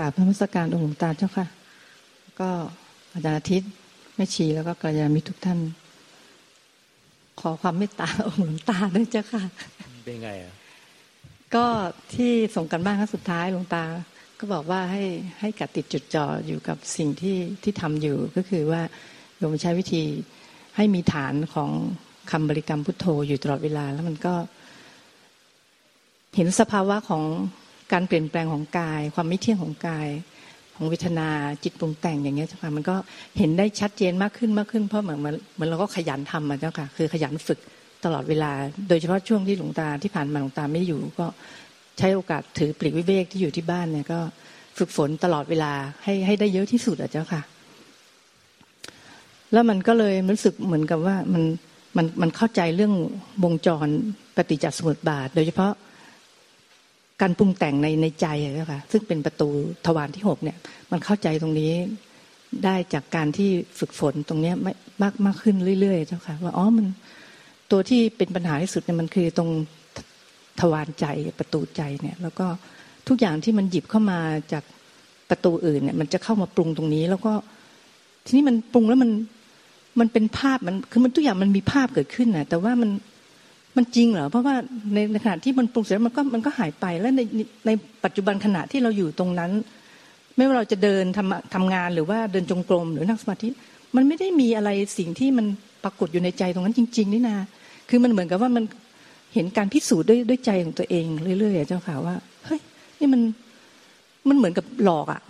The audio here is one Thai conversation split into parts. กราบพระมรดการองค์หลวงตาเจ้าค่ะก็อาจารย์อาทิตย์แม่ชีแล้วก็กัลยาณมิตรทุกท่านขอความเมตตาองค์หลวงตาด้วยเจ้าค่ะเป็นไงอ่ะก็ที่ส่งกันบ้านครั้งสุดท้ายหลวงตาก็บอกว่าให้กัดติดจุดจ่ออยู่กับสิ่งที่ทำอยู่ก็คือว่าโยมใช้วิธีให้มีฐานของคำบริกรรมพุทโธอยู่ตลอดเวลาแล้วมันก็เห็นสภาวะของการเปลี่ยนแปลงของกายความไม่เที่ยงของกายของเวทนาจิตปรุงแต่งอย่างเงี้ยเจ้าค่ะมันก็เห็นได้ชัดเจนมากขึ้นเพราะเหมือนเราก็ขยันทำมาเจ้าค่ะคือขยันฝึกตลอดเวลาโดยเฉพาะช่วงที่หลวงตาที่ผ่านมาหลวงตาไม่อยู่ก็ใช้โอกาสถือปลีกวิเวกที่อยู่ที่บ้านเนี่ยก็ฝึกฝนตลอดเวลาให้ได้เยอะที่สุดอ่ะเจ้าค่ะแล้วมันก็เลยรู้สึกเหมือนกับว่ามันเข้าใจเรื่องวงจรปฏิจจสมุปบาทโดยเฉพาะการปรุงแต่งในใจอ่ะเจ้าค่ะซึ่งเป็นประตูทวารที่6เนี่ยมันเข้าใจตรงนี้ได้จากการที่ฝึกฝนตรงเนี้ยมากขึ้นเรื่อยๆเจ้าค่ะว่าอ๋อมันตัวที่เป็นปัญหาที่สุดเนี่ยมันคือตรงทวารใจประตูใจเนี่ยแล้วก็ทุกอย่างที่มันหยิบเข้ามาจากประตูอื่นเนี่ยมันจะเข้ามาปรุงตรงนี้แล้วก็ทีนี้มันปรุงแล้วมันเป็นภาพมันคือมันทุกอย่างมันมีภาพเกิดขึ้นน่ะแต่ว่ามันจริงเหรอเพราะว่าในขณะที่มันปรุงเสร็จแล้วมันก็หายไปแล้วในปัจจุบันขณะที่เราอยู่ตรงนั้นไม่ว่าเราจะเดินทำงานหรือว่าเดินจงกรมหรือนั่งสมาธิมันไม่ได้มีอะไรสิ่งที่มันปรากฏอยู่ในใจตรงนั้นจริงๆนี่นาคือมันเหมือนกับว่ามันเห็นการพิสูจน์ด้วยใจของตัวเองเรื่อยๆเจ้าค่ะว่าเฮ้ยนี่มันเหมือนกับหลอกอ่ะ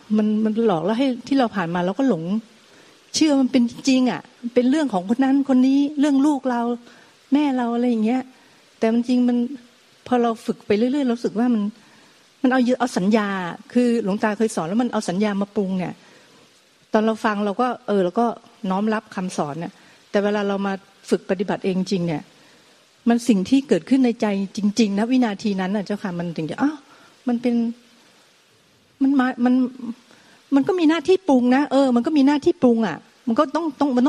มันหลอกแล้วให้ที่เราผ่านมาเราก็หลงเชื่อมันเป็นจริงอ่ะเป็นเรื่องของคนนั้นคนนี้เรื่องลูกเราแม่เราอะไรอย่างเงี้ยแต่มันจริงมันพอเราฝึกไปเรื่อยๆรู้สึกว่ามันเอาสัญญาคือหลวงตาเคยสอนแล้วมันเอาสัญญามาปรุงเนี่ยตอนเราฟังเราก็เราก็น้อมรับคำสอนเนี่ยแต่เวลาเรามาฝึกปฏิบัติเองจริงเนี่ยมันสิ่งที่เกิดขึ้นในใจจริงๆนะวินาทีนั้นน่ะเจ้าค่ะมันถึงจะอ้าวมันเป็นมันก็มีหน้าที่ปรุงนะมันก็มีหน้าที่ปรุงอ่ะมันก็ต้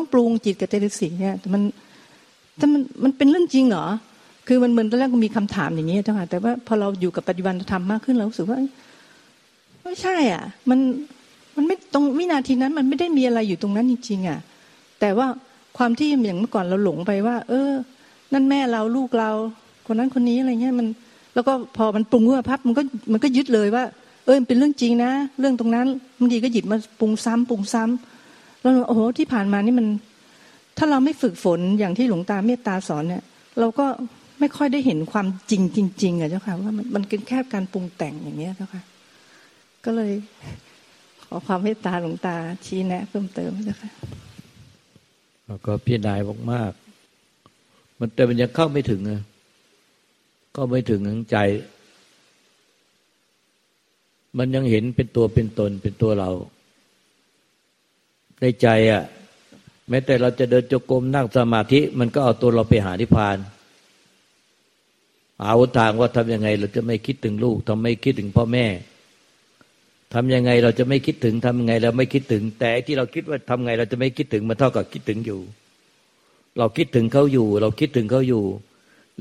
องปรุงจิตกับเจตสิกเนี่ยแต่มันเป็นเรื่องจริงเหรอคือมันเหมือนตอนแรกก็มีคำถามอย่างเงี้ยเจ้าค่ะแต่ว่าพอเราอยู่กับปัจจุบันธรรมมากขึ้นเรารู้สึกว่าไม่ใช่อ่ะมันไม่ตรงวินาทีนั้นมันไม่ได้มีอะไรอยู่ตรงนั้นจริงๆอ่ะแต่ว่าความที่อย่างเมื่อก่อนเราหลงไปว่านั่นแม่เราลูกเราคนนั้นคนนี้อะไรเงี้ยมันแล้วก็พอมันปรุงขึ้นมาพับมันก็ยึดเลยว่ามันเป็นเรื่องจริงนะเรื่องตรงนั้นบางทีก็หยิบมาปรุงซ้ำแล้วโอ้โหที่ผ่านมานี่มันถ้าเราไม่ฝึกฝนอย่างที่หลวงตาเมตตาสอนเนี่ยเราก็ไม่ค่อยได้เห็นความจริงอ่ะเจ้าค่ะว่ามันเป็นแค่การปรุงแต่งอย่างเงี้ยเจ้าค่ะก็เลยขอความเมตตาหลวงตาชี้แนะเพิ่มเติมเจ้าค่ะแล้วก็พี่นายมากมันแต่มันยังเข้าไม่ถึงนะก็ไม่ถึงใจมันยังเห็นเป็นตัวเป็นตนเป็นตัวเราในใจอ่ะแม้แต่เราจะเดินจงกรมนั่งสมาธิมันก็เอาตัวเราไปหานิพพานหาทางว่าทำยังไงเราจะไม่คิดถึงลูกทำไม่คิดถึงพ่อแม่ทำยังไงเราจะไม่คิดถึงทำยังไงเราไม่คิดถึงแต่ที่เราคิดว่าทำไงเราจะไม่คิดถึงมันเท่ากับคิดถึงอยู่เราคิดถึงเขาอยู่เราคิดถึงเขาอยู่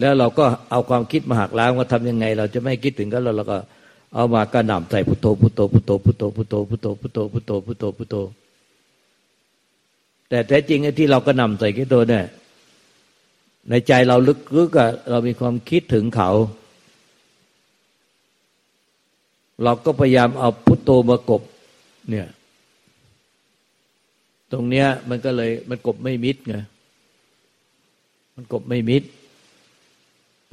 แล้วเราก็เอาความคิดมาหักล้างว่าทำยังไงเราจะไม่คิดถึงเขาเราก็เอามากระหน่ำใส่พุทโธพุทโธพุทโธพุทโธพุทโธพุทโธพุทโธพุทโธพุทโธพุทโธแต่แท้จริงไอ้ที่เรากระหน่ำใส่ตัวเนี่ยในใจเราลึกๆอะเรามีความคิดถึงเขาเราก็พยายามเอาพุทโธมากบเนี่ยตรงเนี้ยมันก็เลยมันกบไม่มิดไงมันกบไม่มิด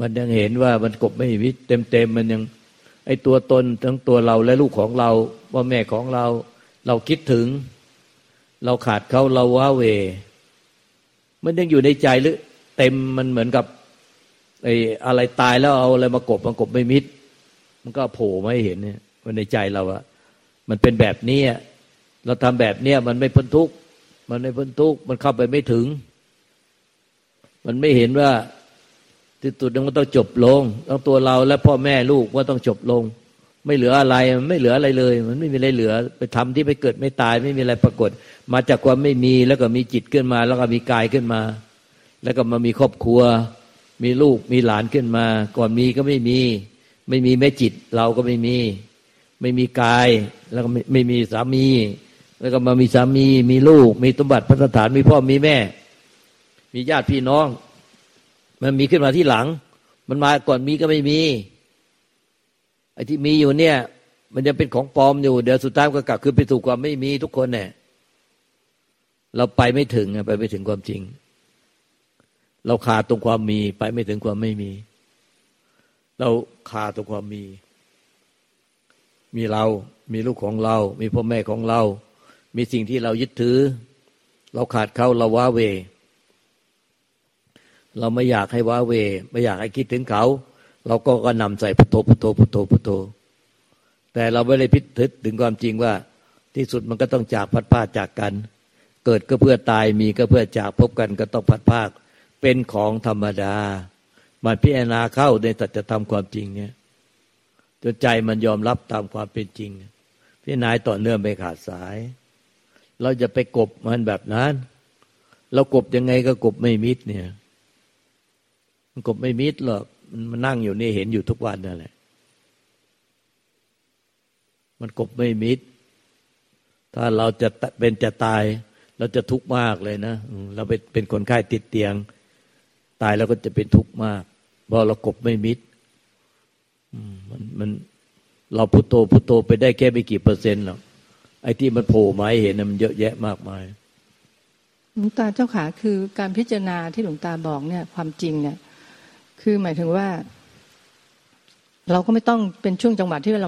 มันยังเห็นว่ามันกบไม่มิดเต็มมันยังไอ้ตัวตนทั้งตัวเราและลูกของเราว่าแม่ของเราเราคิดถึงเราขาดเขาเราว้าเหวมันยังอยู่ในใจหรือเต็มมันเหมือนกับไอ้อะไรตายแล้วเอาอะไรมากบไม่มิดมันก็โผล่มาให้เห็นเนี่ยมันในใจเราอะมันเป็นแบบนี้เราทำแบบเนี้ยมันไม่พ้นทุกข์มันไม่พ้นทุกข์มันเข้าไปไม่ถึงมันไม่เห็นว่าที่สุดมันต้องจบลงต้องตัวเราและพ่อแม่ลูกว่าต้องจบลงไม่เหลืออะไรมันไม่เหลืออะไรเลยมันไม่มีอะไรเหลือไปทำที่ไม่เกิดไม่ตายไม่มีอะไรปรากฏมาจากความไม่มีแล้วก็มีจิตขึ้นมาแล้วก็มีกายขึ้นมาแล้วก็มามีครอบครัวมีลูกมีหลานขึ้นมาก่อนมีก็ไม่มีแม่จิตเราก็ไม่มี ไม่มีกายแล้วก็ไม่มีสามีแล้วก็มามีสามีมีลูกมีสมบัติพัฒนาฐานมีพ่อมีแม่มีญาติพี่น้องมันมีขึ้นมาที่หลังมันมาก่อนมีก็ไม่มีไอ้ที่มีอยู่เนี่ยมันจะเป็นของปลอมอยู่เดี๋ยวสุดท้ายก็กลับคืนไปสู่ความไม่มีทุกคนเนี่ยเราไปไม่ถึงไปไม่ถึงความจริงเราขาดตรงความมีไปไม่ถึงความไม่มีเราขาดตรงความมีเรามีลูกของเรามีพ่อแม่ของเรามีสิ่งที่เรายึดถือเราขาดเขาเราว้าเหวเราไม่อยากให้ว้าเหวไม่อยากให้คิดถึงเขาเราก็กระหน่ำใส่พุทโธพุทโธพุทโธพุทโธแต่เราไม่ได้พิจารณาถึงความจริงว่าที่สุดมันก็ต้องจากพัดพรากจากกันเกิดก็เพื่อตายมีก็เพื่อจากพบกันก็ต้องพัดพรากเป็นของธรรมดามันพิจารณาเข้าในสัจธรรมความจริงเนี่ยจนใจมันยอมรับตามความเป็นจริงพิจารณาต่อเนื่องไม่ขาดสายเราจะไปกบมันแบบนั้นเรากบยังไงก็กบไม่มิดเนี่ยมันกบไม่มิดหรอกมันนั่งอยู่นี่เห็นอยู่ทุกวันนั่นแหละมันกบไม่มิดถ้าเราจะเป็นจะตายเราจะทุกข์มากเลยนะเราเป็นคนไข้ติดเตียงตายแล้วก็จะเป็นทุกข์มากเพราะเรากบไม่มิดมันเราพุทโธพุทโธไปได้แค่ไม่กี่เปอร์เซ็นต์หรอกไอ้ที่มันโผล่มาให้เห็นมันเยอะแยะมากมายหลวงตาเจ้าขาคือการพิจารณาที่หลวงตาบอกเนี่ยความจริงเนี่ยคือหมายถึงว่าเราก็ไม่ต้องเป็นช่วงจังหวะที่เ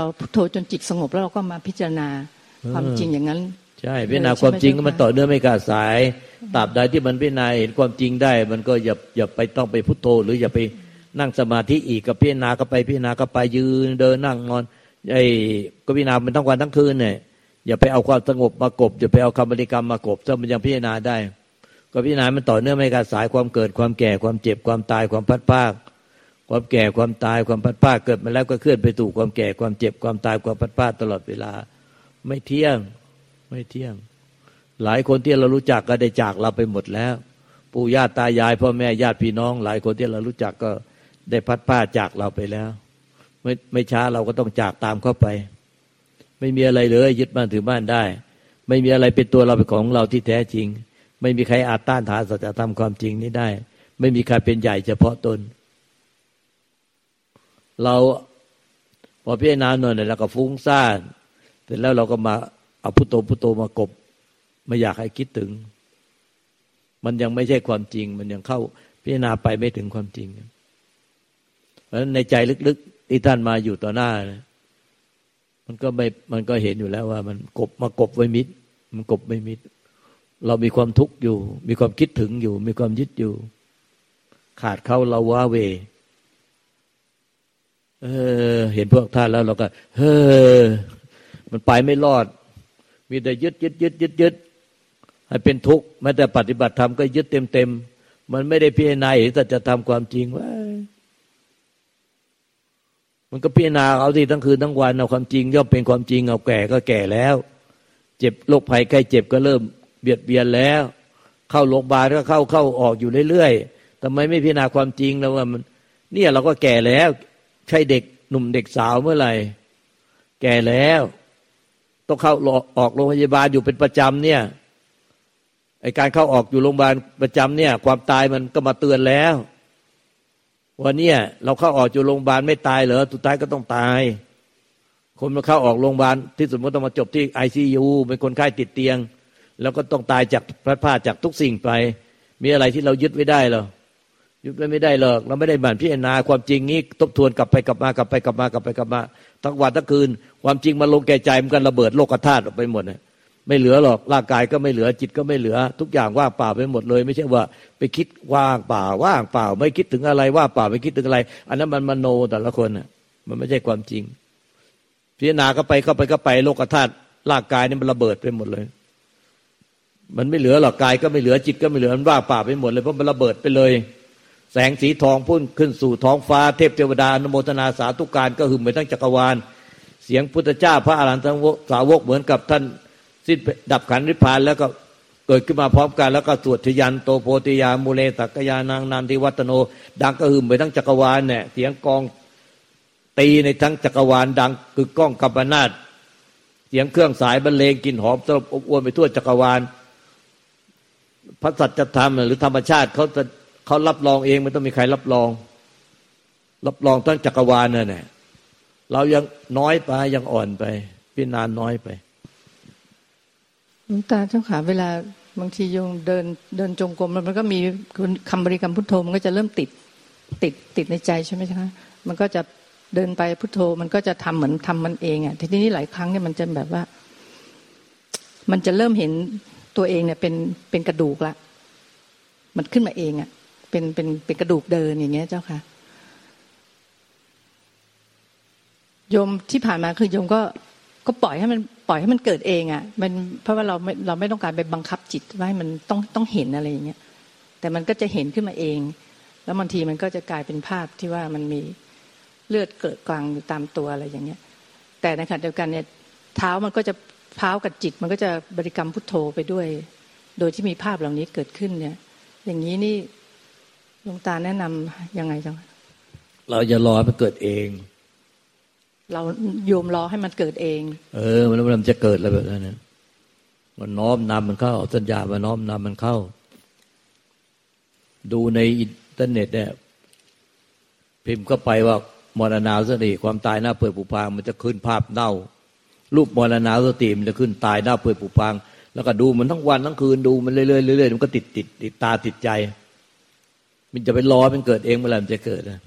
ราพุทโธจนจิตสงบแล้วเราก็มาพิจารณาความจริงอย่างนั้นใช่พิจารณาความจริงมันต่อเนื่องไม่ขาดสายตราบใดที่มันพิจารณาเห็นความจริงได้มันก็อย่าไปต้องไปพุทโธหรืออย่าไปนั่งสมาธิอีกกับพิจารณาก็ไปพิจารณาก็ไปยืนเดินนั่งนอนไอ้ก็พิจารณามันทั้งวันทั้งคืนเนี่ยอย่าไปเอาความสงบมากบอย่าไปเอาคำบริกรรมมากบถ้ามันยังพิจารณาได้ก็พิจารณามันต่อเนื่องไม่ขาดสายความเกิดความแก่ความเจ็บความตายความพัดพรากความแก่ความตายความพัดพรากเกิดมาแล้วก็เคลื่อนไปสู่ความแก่ความเจ็บความตายความพัดพรากตลอดเวลาไม่เที่ยงหลายคนที่เรารู้จักก็ได้จากเราไปหมดแล้วปู่ย่าตายายพ่อแม่ญาติพี่น้องหลายคนที่เรารู้จักก็ได้พัดพรากจากเราไปแล้วไม่ช้าเราก็ต้องจากตามเข้าไปไม่มีอะไรเลยยึดมั่นถือมั่นได้ไม่มีอะไรเป็นตัวเราเป็นของเราที่แท้จริงไม่มีใครอาจต้านทานสัจธรรมความจริงนี้ได้ไม่มีใครเป็นใหญ่เฉพาะตนเราพอพิจารณาหน่อยแล้วก็ฟุ้งซ่านเสร็จแล้วเราก็มาเอาพุทโธพุทโธมากบไม่อยากให้คิดถึงมันยังไม่ใช่ความจริงมันยังเข้าพิจารณาไปไม่ถึงความจริงเพราะฉะนั้นในใจลึกๆที่ท่านมาอยู่ต่อหน้านะมันก็เห็นอยู่แล้วว่ามันกบมากบไว้มิดมันกบไม่มิดเรามีความทุกข์อยู่มีความคิดถึงอยู่มีความยึดอยู่ขาดเขาเราว้าเหวเห็นพวกท่านแล้วเราก็มันไปไม่รอดมีแต่ยึดให้เป็นทุกข์แม้แต่ปฏิบัติธรรมก็ยึดเต็มมันไม่ได้พิจารณาเห็นสัจธรรมความจริงว่ามันก็พิจารณาเอาที่ทั้งคืนทั้งวันเอาความจริงย่อมเป็นความจริงเอาแก่ก็แก่แล้วเจ็บโรคภัยใกล้เจ็บก็เริ่มเบียดเบียนแล้วเข้าโรงพยาบาลก็เข้าออกอยู่เรื่อยๆทำไมไม่พิจารณาความจริงแล้วว่ามันเนี่ยเราก็แก่แล้วใช่เด็กหนุ่มเด็กสาวเมื่อไหร่แก่แล้วต้องเข้าออกโรงพยาบาลอยู่เป็นประจำเนี่ยไอ้การเข้าออกอยู่โรงพยาบาลประจำเนี่ยความตายมันก็มาเตือนแล้วว่าเนี่ยเราเข้าออกอยู่โรงพยาบาลไม่ตายเหรอสุดท้ายก็ต้องตายคนมาเข้าออกโรงพยาบาลที่สมมติต้องมาจบที่ ICU เป็นคนไข้ติดเตียงแล้วก็ต้องตายจากพลัดพรากจากทุกสิ่งไปมีอะไรที่เรายึดไว้ได้หรอยึดไว้ไม่ได้หรอกเราไม่ได้หมั่นพิจารณาความจริงนี้ทบทวนกลับไปกลับมาทั้งวันทั้งคืนความจริงมันลงแก่ใจมันกันระเบิดโลกธาตุออกไปหมดไม่เหลือหรอกร่างกายก็ไม่เหลือจิตก็ไม่เหลือทุกอย่างว่างเปล่าไปหมดเลยไม่ใช่ว่าไปคิดว่างเปล่าไม่คิดถึงอะไรว่างเปล่าไม่คิดถึงอะไรอันนั้นมันมโนแต่ละคนน่ะมันไม่ใช่ความจริงพิจารณาเข้าไปโลกธาตุร่างกายนี่มันระเบิดไปหมดเลยมันไม่เหลือหรอกกายก็ไม่เหลือจิตก็ไม่เหลือมันว่างเปล่าไปหมดเลยเพราะมันระเบิดไปเลยแสงสีทองพุ่งขึ้นสู่ท้องฟ้าเทพเทวดาอนุโมทนาสาธุการก็หึ่มไปทั้งจักรวาลเสียงพุทธเจ้าพระอรหันตสาวกเหมือนกับท่านสิ้นดับขันธ์นิพพานแล้วก็เกิดขึ้นมาพร้อมกันแล้วก็สวดทยันโตโพธิยามูเลสักยานางนันทิวัตโนดังก็หึ่มไปทั้งจักรวาลเนี่ยเสียงกอง ตีในทั้งจักรวาลดังกึกก้องกัมปนาตเสียงเครื่องสายบรรเลงกลิ่นหอมสลบอบอวลไปทั่วจักรวาลพระสัจธรรมหรือธรรมชาติเขารับรองเองไม่ต้องมีใครรับรองทั้งจักรวาลนั่นแหละเรายังน้อยไปยังอ่อนไปพิจารณาน้อยไปหลวงตาเจ้าขาเวลาบางทีโยมเดินจงกรมแล้วมันก็มีคำบริกรรมพุทโธมันก็จะเริ่มติดในใจใช่ไหมคะมันก็จะเดินไปพุทโธมันก็จะทำเหมือนทำมันเองอ่ะทีนี้หลายครั้งเนี่ยมันจะแบบว่ามันจะเริ่มเห็นตัวเองเนี่ยเป็นกระดูกละมันขึ้นมาเองอ่ะเป็นกระดูกเดินอย่างเงี้ยเจ้าค่ะโยมที่ผ่านมาคือโยมก็ปล่อยให้มันเกิดเองอ่ะมันเพราะว่าเราไม่ต้องการไปบังคับจิตว่าให้มันต้องเห็นอะไรอย่างเงี้ยแต่มันก็จะเห็นขึ้นมาเองแล้วบางทีมันก็จะกลายเป็นภาพที่ว่ามันมีเลือดเกิดกลางอยู่ตามตัวอะไรอย่างเงี้ยแต่ในขณะเดียวกันเนี่ยเท้ากับจิตมันก็จะบริกรรมพุทโธไปด้วยโดยที่มีภาพเหล่านี้เกิดขึ้นเนี่ยอย่างนี้นี่หลวงตาแนะนำยังไงจ๊ะเราจะรอให้มันเกิดเองเราโยมรอให้มันเกิดเองมันจะเกิดแล้วแบบนั้นนะมันน้อมนำมันเข้าสัญญามันน้อมนำมันเข้าดูในอินเทอร์เน็ตเนี่ยพิมพ์เข้าไปว่ามรณาสติความตายหน้าเปื่อยผุพังมันจะขึ้นภาพเน่ารูปมรณาสติมันจะขึ้นตายหน้าเปื่อยผุพังแล้วก็ดูมันทั้งวันทั้งคืนดูมันเรื่อยๆเรื่อยๆมันก็ติดตาติดใจมันจะไปรอมันเกิดเองเมื่อไหร่มันจะเกิดนะ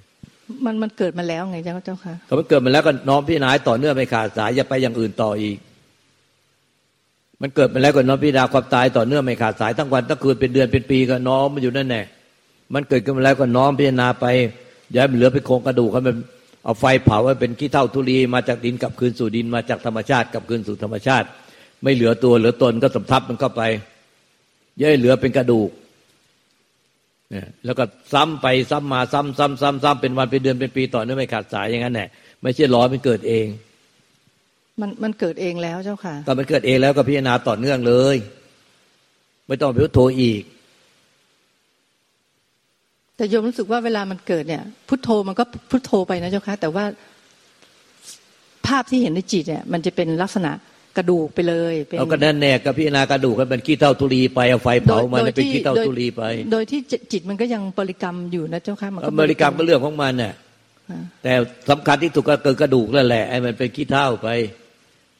มันเกิดมาแล้วไงเจ้าค่ะก็มันเกิดมาแล้วก็น้อมพิจารณาต่อเนื่องไม่ขาดสายอย่าไปอย่างอื่นต่ออีกมันเกิดมาแล้วก็น้อมพิจารณาความตายต่อเนื่องไม่ขาดสายทั้งวันทั้งคืนเป็นเดือนเป็นปีก็น้อมมันอยู่นั่นแหละมันเกิดขึ้นมาแล้วก็น้อมพิจารณาไปอย่าให้มันเหลือไปโครงกระดูกให้มันเอาไฟเผาให้เป็นขี้เถ้าธุลีมาจากดินกลับคืนสู่ดินมาจากธรรมชาติกลับคืนสู่ธรรมชาติไม่เหลือตัวเหลือตนก็สำทับมันเข้าไปอย่าให้เหลือเป็นกระดูกแล้วก็ซ้ำไปซ้ำมาซ้ำเป็นวันเป็นเดือนเป็นปีต่อเนื่องไม่ขาดสายอย่างนั้นแหละไม่ใช่รอมันเกิดเองมันเกิดเองแล้วเจ้าค่ะก็มันเกิดเองแล้วก็พิจารณาต่อเนื่องเลยไม่ต้องไปพุทโธอีกแต่โยมรู้สึกว่าเวลามันเกิดเนี่ยพุทโธมันก็พุทโธไปนะเจ้าค่ะแต่ว่าภาพที่เห็นในจิตเนี่ยมันจะเป็นลักษณะกระดูกไปเลยเอาก็นั่นแน่ก็พิจารณากระดูกให้มันขี้เถ้าธุลีไปเอาไฟเผามันเป็นขี้เถ้าธุลีไปโดยที่จิตมันก็ยังบริกรรมอยู่นะเจ้าค่ะมันก็บริกรรมก็เรื่องของมันน่ะแต่สำคัญที่สุดก็คือกระดูกนั่นแหละไอ้มันเป็นขี้เถ้าไป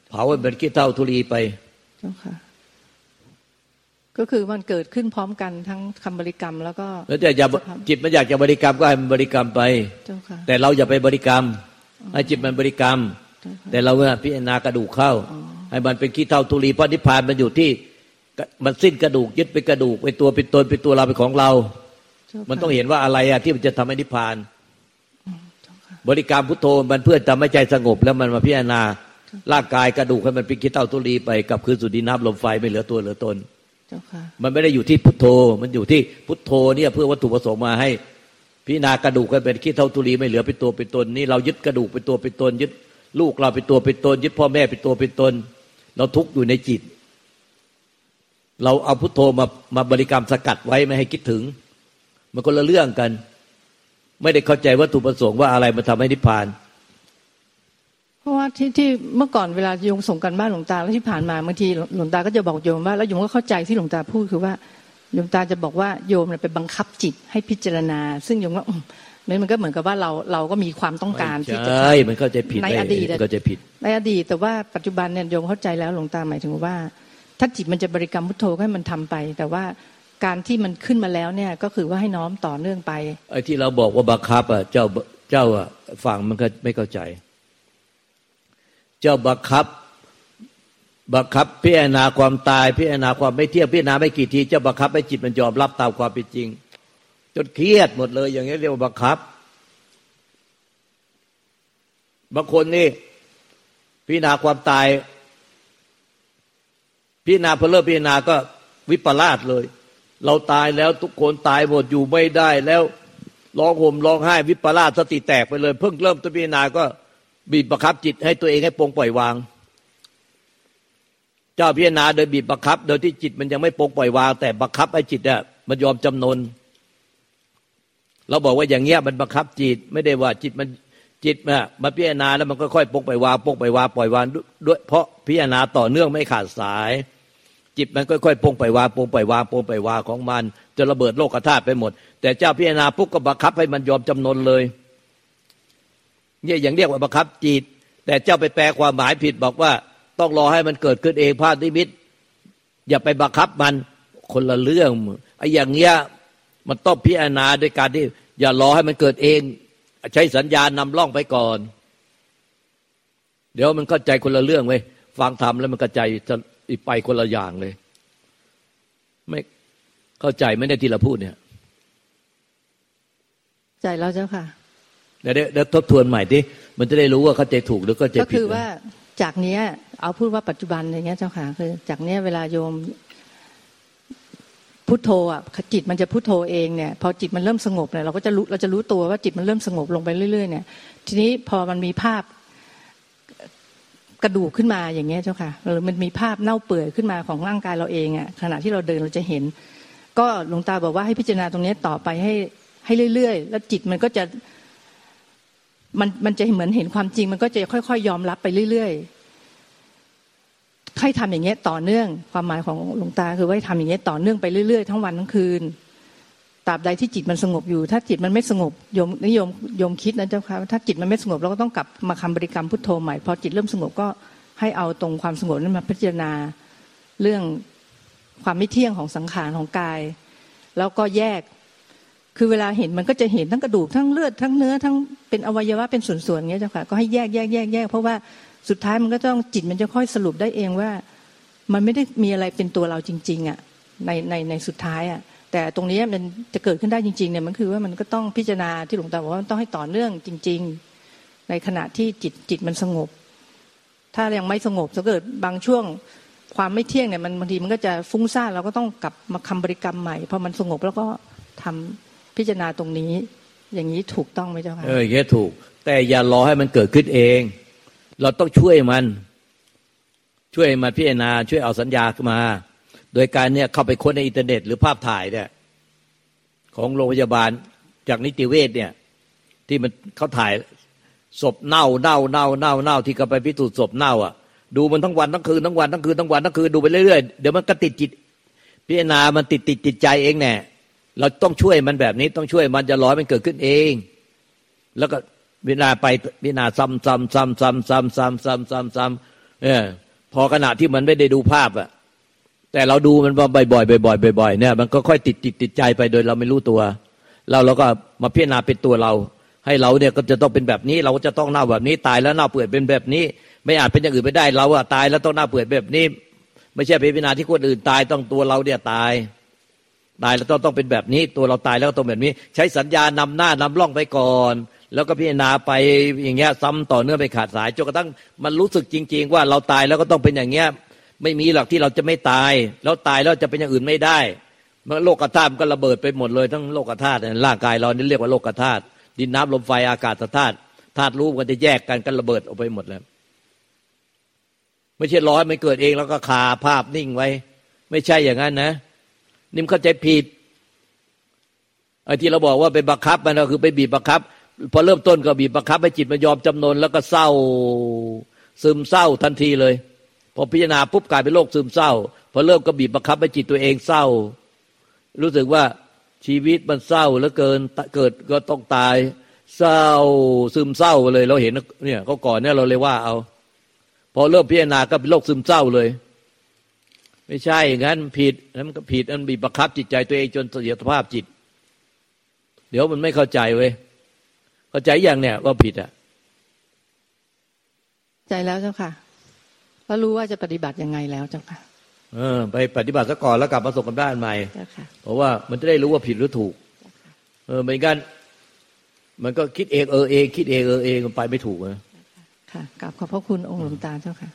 เผามันเป็นขี้เถ้าธุลีไปเจ้าค่ะก็คือมันเกิดขึ้นพร้อมกันทั้งคำบริกรรมแล้วก็แล้วแต่จิตมันอยากจะบริกรรมก็ให้มันบริกรรมไปเจ้าค่ะแต่เราอย่าไปบริกรรมให้จิตมันบริกรรมแต่เราพิจารณากระดูกเข้าให้มันเป็นขี้เถ้าธุลีเพราะนิพพานมันอยู่ที่มันสิ้นกระดูกยึดเป็นกระดูกเป็นตัวเป็นตนเป็นตัวเราเป็นของเรามันต้องเห็นว่าอะไรอะที่มันจะทำให้นิพพานบริกรรมพุทโธมันเพื่อทำให้ใจสงบแล้วมันมาพิจารณาร่างกายกระดูกให้มันเป็นขี้เถ้าธุลีไปกลับคืนสู่ดินน้ำลมไฟไม่เหลือตัวเหลือตนมันไม่ได้อยู่ที่พุทโธมันอยู่ที่พุทโธเนี่ยเพื่อวัตถุประสงค์มาให้พิจารณากระดูกให้เป็นขี้เถ้าธุลีไม่เหลือเป็นตัวเป็นตนนี่เรายึดกระดูกเป็นตัวเป็นตนยึดลูกเราเป็นตัวเป็นตนยึดพ่อแม่เป็นตัวเป็นตนเราทุกข์อยู่ในจิตเราเอาพุทโธมาบริกรรมสกัดไว้ไม่ให้คิดถึงมันคนละเรื่องกันไม่ได้เข้าใจวัตถุประสงค์ว่าอะไรมันทำให้นิพพานเพราะว่าที่เมื่อก่อนเวลาโยมส่งกันบ้านหลวงตาแล้วที่ผ่านมาบางทีหลวงตาก็จะบอกโยมว่าแล้วโยมก็เข้าใจที่หลวงตาพูดคือว่าโยมตาจะบอกว่าโยมเนี่ยไปบังคับจิตให้พิจารณาซึ่งโยมว่ามันก็เหมือนกับว่าเราก็มีความต้องการที่จะใช่มันเข้าใจผิดในอดีตก็จะผิดในอดีตแต่ว่าปัจจุบันเนี่ยโยมเข้าใจแล้วหลวงตาหมายถึงว่าถ้าจิตมันจะบริกรรมพุทโธให้มันทำไปแต่ว่าการที่มันขึ้นมาแล้วเนี่ยก็คือว่าให้น้อมต่อเนื่องไปไอ้ที่เราบอกว่าบังคับอ่ะเจ้าอ่ะฟังมันก็ไม่เข้าใจเจ้าบังคับพิจารณาความตายพิจารณาความไม่เที่ยงพิจารณาไม่กี่ทีเจ้าบังคับให้จิตมันยอมรับตามความเป็นจริงจนเครียดหมดเลยอย่างนี้เรียกว่าบังคับบางคนนี่พิจารณาความตายพิจารณาพอเลิกพิจารณาก็วิปลาสเลยเราตายแล้วทุกคนตายหมดอยู่ไม่ได้แล้วร้องห่มร้องไห้วิปลาสสติแตกไปเลยเพิ่งเริ่มต้นพิจารณาก็บีบบังคับจิตให้ตัวเองให้ปลงปล่อยวางเจ้าพิจารณาโดยบีบบังคับโดยที่จิตมันยังไม่ปลงปล่อยวางแต่บังคับให้จิตเนี่ยมันยอมจำนนเราบอกว่าอย่างเงี้ยมันบังคับจิตไม่ได้ว่าจิตมัน จิตมาพิจารณาแล้วมันก็ค่อยปกไปวางปกไปวางปล่อยวางด้วยเพราะพิจารณาต่อเนื่องไม่ขาดสายจิตมันค่อยๆปกไปวางปกไปวางปกไปวางของมันจะระเบิดโลกธาตุไปหมดแต่เจ้าพิจารณาปุ๊บก็บังคับให้มันยอมจำนนเลยเนี่ยอย่างเรียกว่าบังคับจิตแต่เจ้าไปแปลความหมายผิดบอกว่าต้องรอให้มันเกิดขึ้นเองภาพนิมิตอย่าไปบังคับมันคนละเรื่องไอ้อย่างเงี้ยมันต้องพิจารณาด้วยการที่อย่ารอให้มันเกิดเองใช้สัญญานำล่องไปก่อนเดี๋ยวมันเข้าใจคนละเรื่องเว้ยฟังธรรมแล้วมันเข้าใจจะไปคนละอย่างเลยไม่เข้าใจไม่ได้ที่เราพูดเนี่ยใจแล้วเจ้าค่ะเดี๋ยวทบทวนใหม่ดิมันจะได้รู้ว่าเข้าใจถูกหรือเข้าใจผิดก็คือว่าจากนี้เอาพูดว่าปัจจุบันอย่างเงี้ยเจ้าค่ะคือจากนี้เวลาโยมพุทโธอ่ะจิตมันจะพุทโธเองเนี่ยพอจิตมันเริ่มสงบเนี่ยเราจะรู้ตัวว่าจิตมันเริ่มสงบลงไปเรื่อยๆเนี่ยทีนี้พอมันมีภาพกระดูกขึ้นมาอย่างเงี้ยเจ้าค่ะหรือมันมีภาพเน่าเปื่อยขึ้นมาของร่างกายเราเองอ่ะขณะที่เราเดินเราจะเห็นก็หลวงตาบอกว่าให้พิจารณาตรงนี้ต่อไปให้เรื่อยๆแล้วจิตมันก็จะมันจะเหมือนเห็นความจริงมันก็จะค่อยๆยอมรับไปเรื่อยๆให้ทำอย่างเงี้ยต่อเนื่องความหมายของหลวงตาคือว่าให้ทำอย่างเงี้ยต่อเนื่องไปเรื่อยๆทั้งวันทั้งคืนตราบใดที่จิตมันสงบอยู่ถ้าจิตมันไม่สงบโยมคิดนะเจ้าค่ะถ้าจิตมันไม่สงบเราก็ต้องกลับมาคำบริกรรมพุทโธใหม่พอจิตเริ่มสงบก็ให้เอาตรงความสงบนั้นมาพิจารณาเรื่องความไม่เที่ยงของสังขารของกายแล้วก็แยกคือเวลาเห็นมันก็จะเห็นทั้งกระดูกทั้งเลือดทั้งเนื้อทั้งเป็นอวัยวะเป็นส่วนๆเงี้ยเจ้าค่ะก็ให้แยกเพราะว่าสุดท้ายมันก็ต้องจิตมันจะค่อยสรุปได้เองว่ามันไม่ได้มีอะไรเป็นตัวเราจริงๆอ่ะในสุดท้ายอ่ะแต่ตรงนี้มันจะเกิดขึ้นได้จริงๆเนี่ยมันคือว่ามันก็ต้องพิจารณาที่หลวงตาบอกว่ามันต้องให้ต่อเนื่องจริงๆในขณะที่จิตมันสงบถ้ายังไม่สงบจะเกิดบางช่วงความไม่เที่ยงเนี่ยมันบางทีมันก็จะฟุ้งซ่านเราก็ต้องกลับมาคำบริกรรมใหม่พอมันสงบแล้วก็ทำพิจารณาตรงนี้อย่างนี้ถูกต้องไหมเจ้าค่ะอย่างนี้ถูกแต่อย่ารอให้มันเกิดขึ้นเองเราต้องช่วยมันพิจารณาช่วยเอาสัญญาขึ้นมาโดยการเนี่ยเข้าไปค้นในอินเทอร์เน็ตหรือภาพถ่ายเนี่ยของโรงพยาบาลจากนิติเวชเนี่ยที่มันเขาถ่ายศพเน่าที่เขาไปพิสูจน์ศพเน่าอ่ะดูมันทั้งวันทั้งคืนดูไปเรื่อยๆเดี๋ยวมันก็ติดจิตพิจารณามันติดใจเองแน่เราต้องช่วยมันแบบนี้ต้องช่วยมันจะร้อยมันเกิดขึ้นเองแล้วก็พิจารณาไปพิจารณาซ้ำพอขณะที่มันไม่ได้ดูภาพอ่ะแต่เราดูมันบ่อยๆเนี่ยมันก็ค่อยติดใจไปโดยเราไม่รู้ตัวเราก็มาพิจารณาเป็นตัวเราให้เราเนี่ยก็จะต้องเป็นแบบนี้เราก็จะต้องเน่าแบบนี้ตายแล้วเน่าเปื่อยเป็นแบบนี้ไม่อาจเป็นอย่างอื่นไปได้เราอ่ะตายแล้วต้องเน่าเปื่อยแบบนี้ไม่ใช่เป็นพิจารณาที่คนอื่นตายต้องตัวเราเนี่ยตายแล้วต้องเป็นแบบนี้ตัวเราตายแล้วต้องแบบนี้ใช้สัญญานำหน้านำล่องไปก่อนแล้วก็พิจารณาไปอย่างเงี้ยซ้ำต่อเนื่องไปขาดสายจนกระทั่งมันรู้สึกจริงๆว่าเราตายแล้วก็ต้องเป็นอย่างเงี้ยไม่มีหรอกที่เราจะไม่ตายแล้วตายแล้วจะเป็นอย่างอื่นไม่ได้มันโลกธาตุมันก็ระเบิดไปหมดเลยทั้งโลกธาตุร่างกายเรานี่เรียกว่าโลกธาตุดินน้ำลมไฟอากาศธาตุรู้กันจะแยกกันระเบิดออกไปหมดแล้วไม่ใช่รอให้มันเกิดเองแล้วก็คาภาพนิ่งไว้ไม่ใช่อย่างนั้นนะนี่มันเข้าใจผิดไอ้ที่เราบอกว่าไปบังคับมันก็คือไปบีบบังคับพอเริ่มต้นก็บีบบังคับให้จิตมันยอมจำนนแล้วก็เศร้าซึมเศร้าทันทีเลยพอพิจารณาปุ๊บกลายเป็นโรคซึมเศร้าพอเริ่มก็บีบบังคับให้จิตตัวเองเศร้ารู้สึกว่าชีวิตมันเศร้าเหลือเกินเกิดก็ต้องตายเศร้าซึมเศร้าเลยเราเห็นเนี่ยเขาก่อนเนี่ยเราเลยว่าเอาพอเริ่มพิจารณาก็เป็นโรคซึมเศร้าเลยไม่ใช่อย่างนั้นผิดแล้วมันก็ผิดมันบีบบังคับจิตใจตัวเองจนเสียสภาพจิตเดี๋ยวมันไม่เข้าใจเว้ยเข้าใจอย่างเนี่ยว่าผิดอ่ะใจแล้วเจ้าค่ะแล้วรู้ว่าจะปฏิบัติยังไงแล้วเจ้าค่ะไปปฏิบัติซะก่อนแล้วกลับมาส่งกันบ้านใหม่เจ้าค่ะเพราะว่ามันจะได้รู้ว่าผิดหรือถูกเหมือนกันมันก็คิดเองคิดเองมันไปไม่ถูกนะค่ะกราบขอบพระคุณองค์หลวงตาเจ้าค่ะ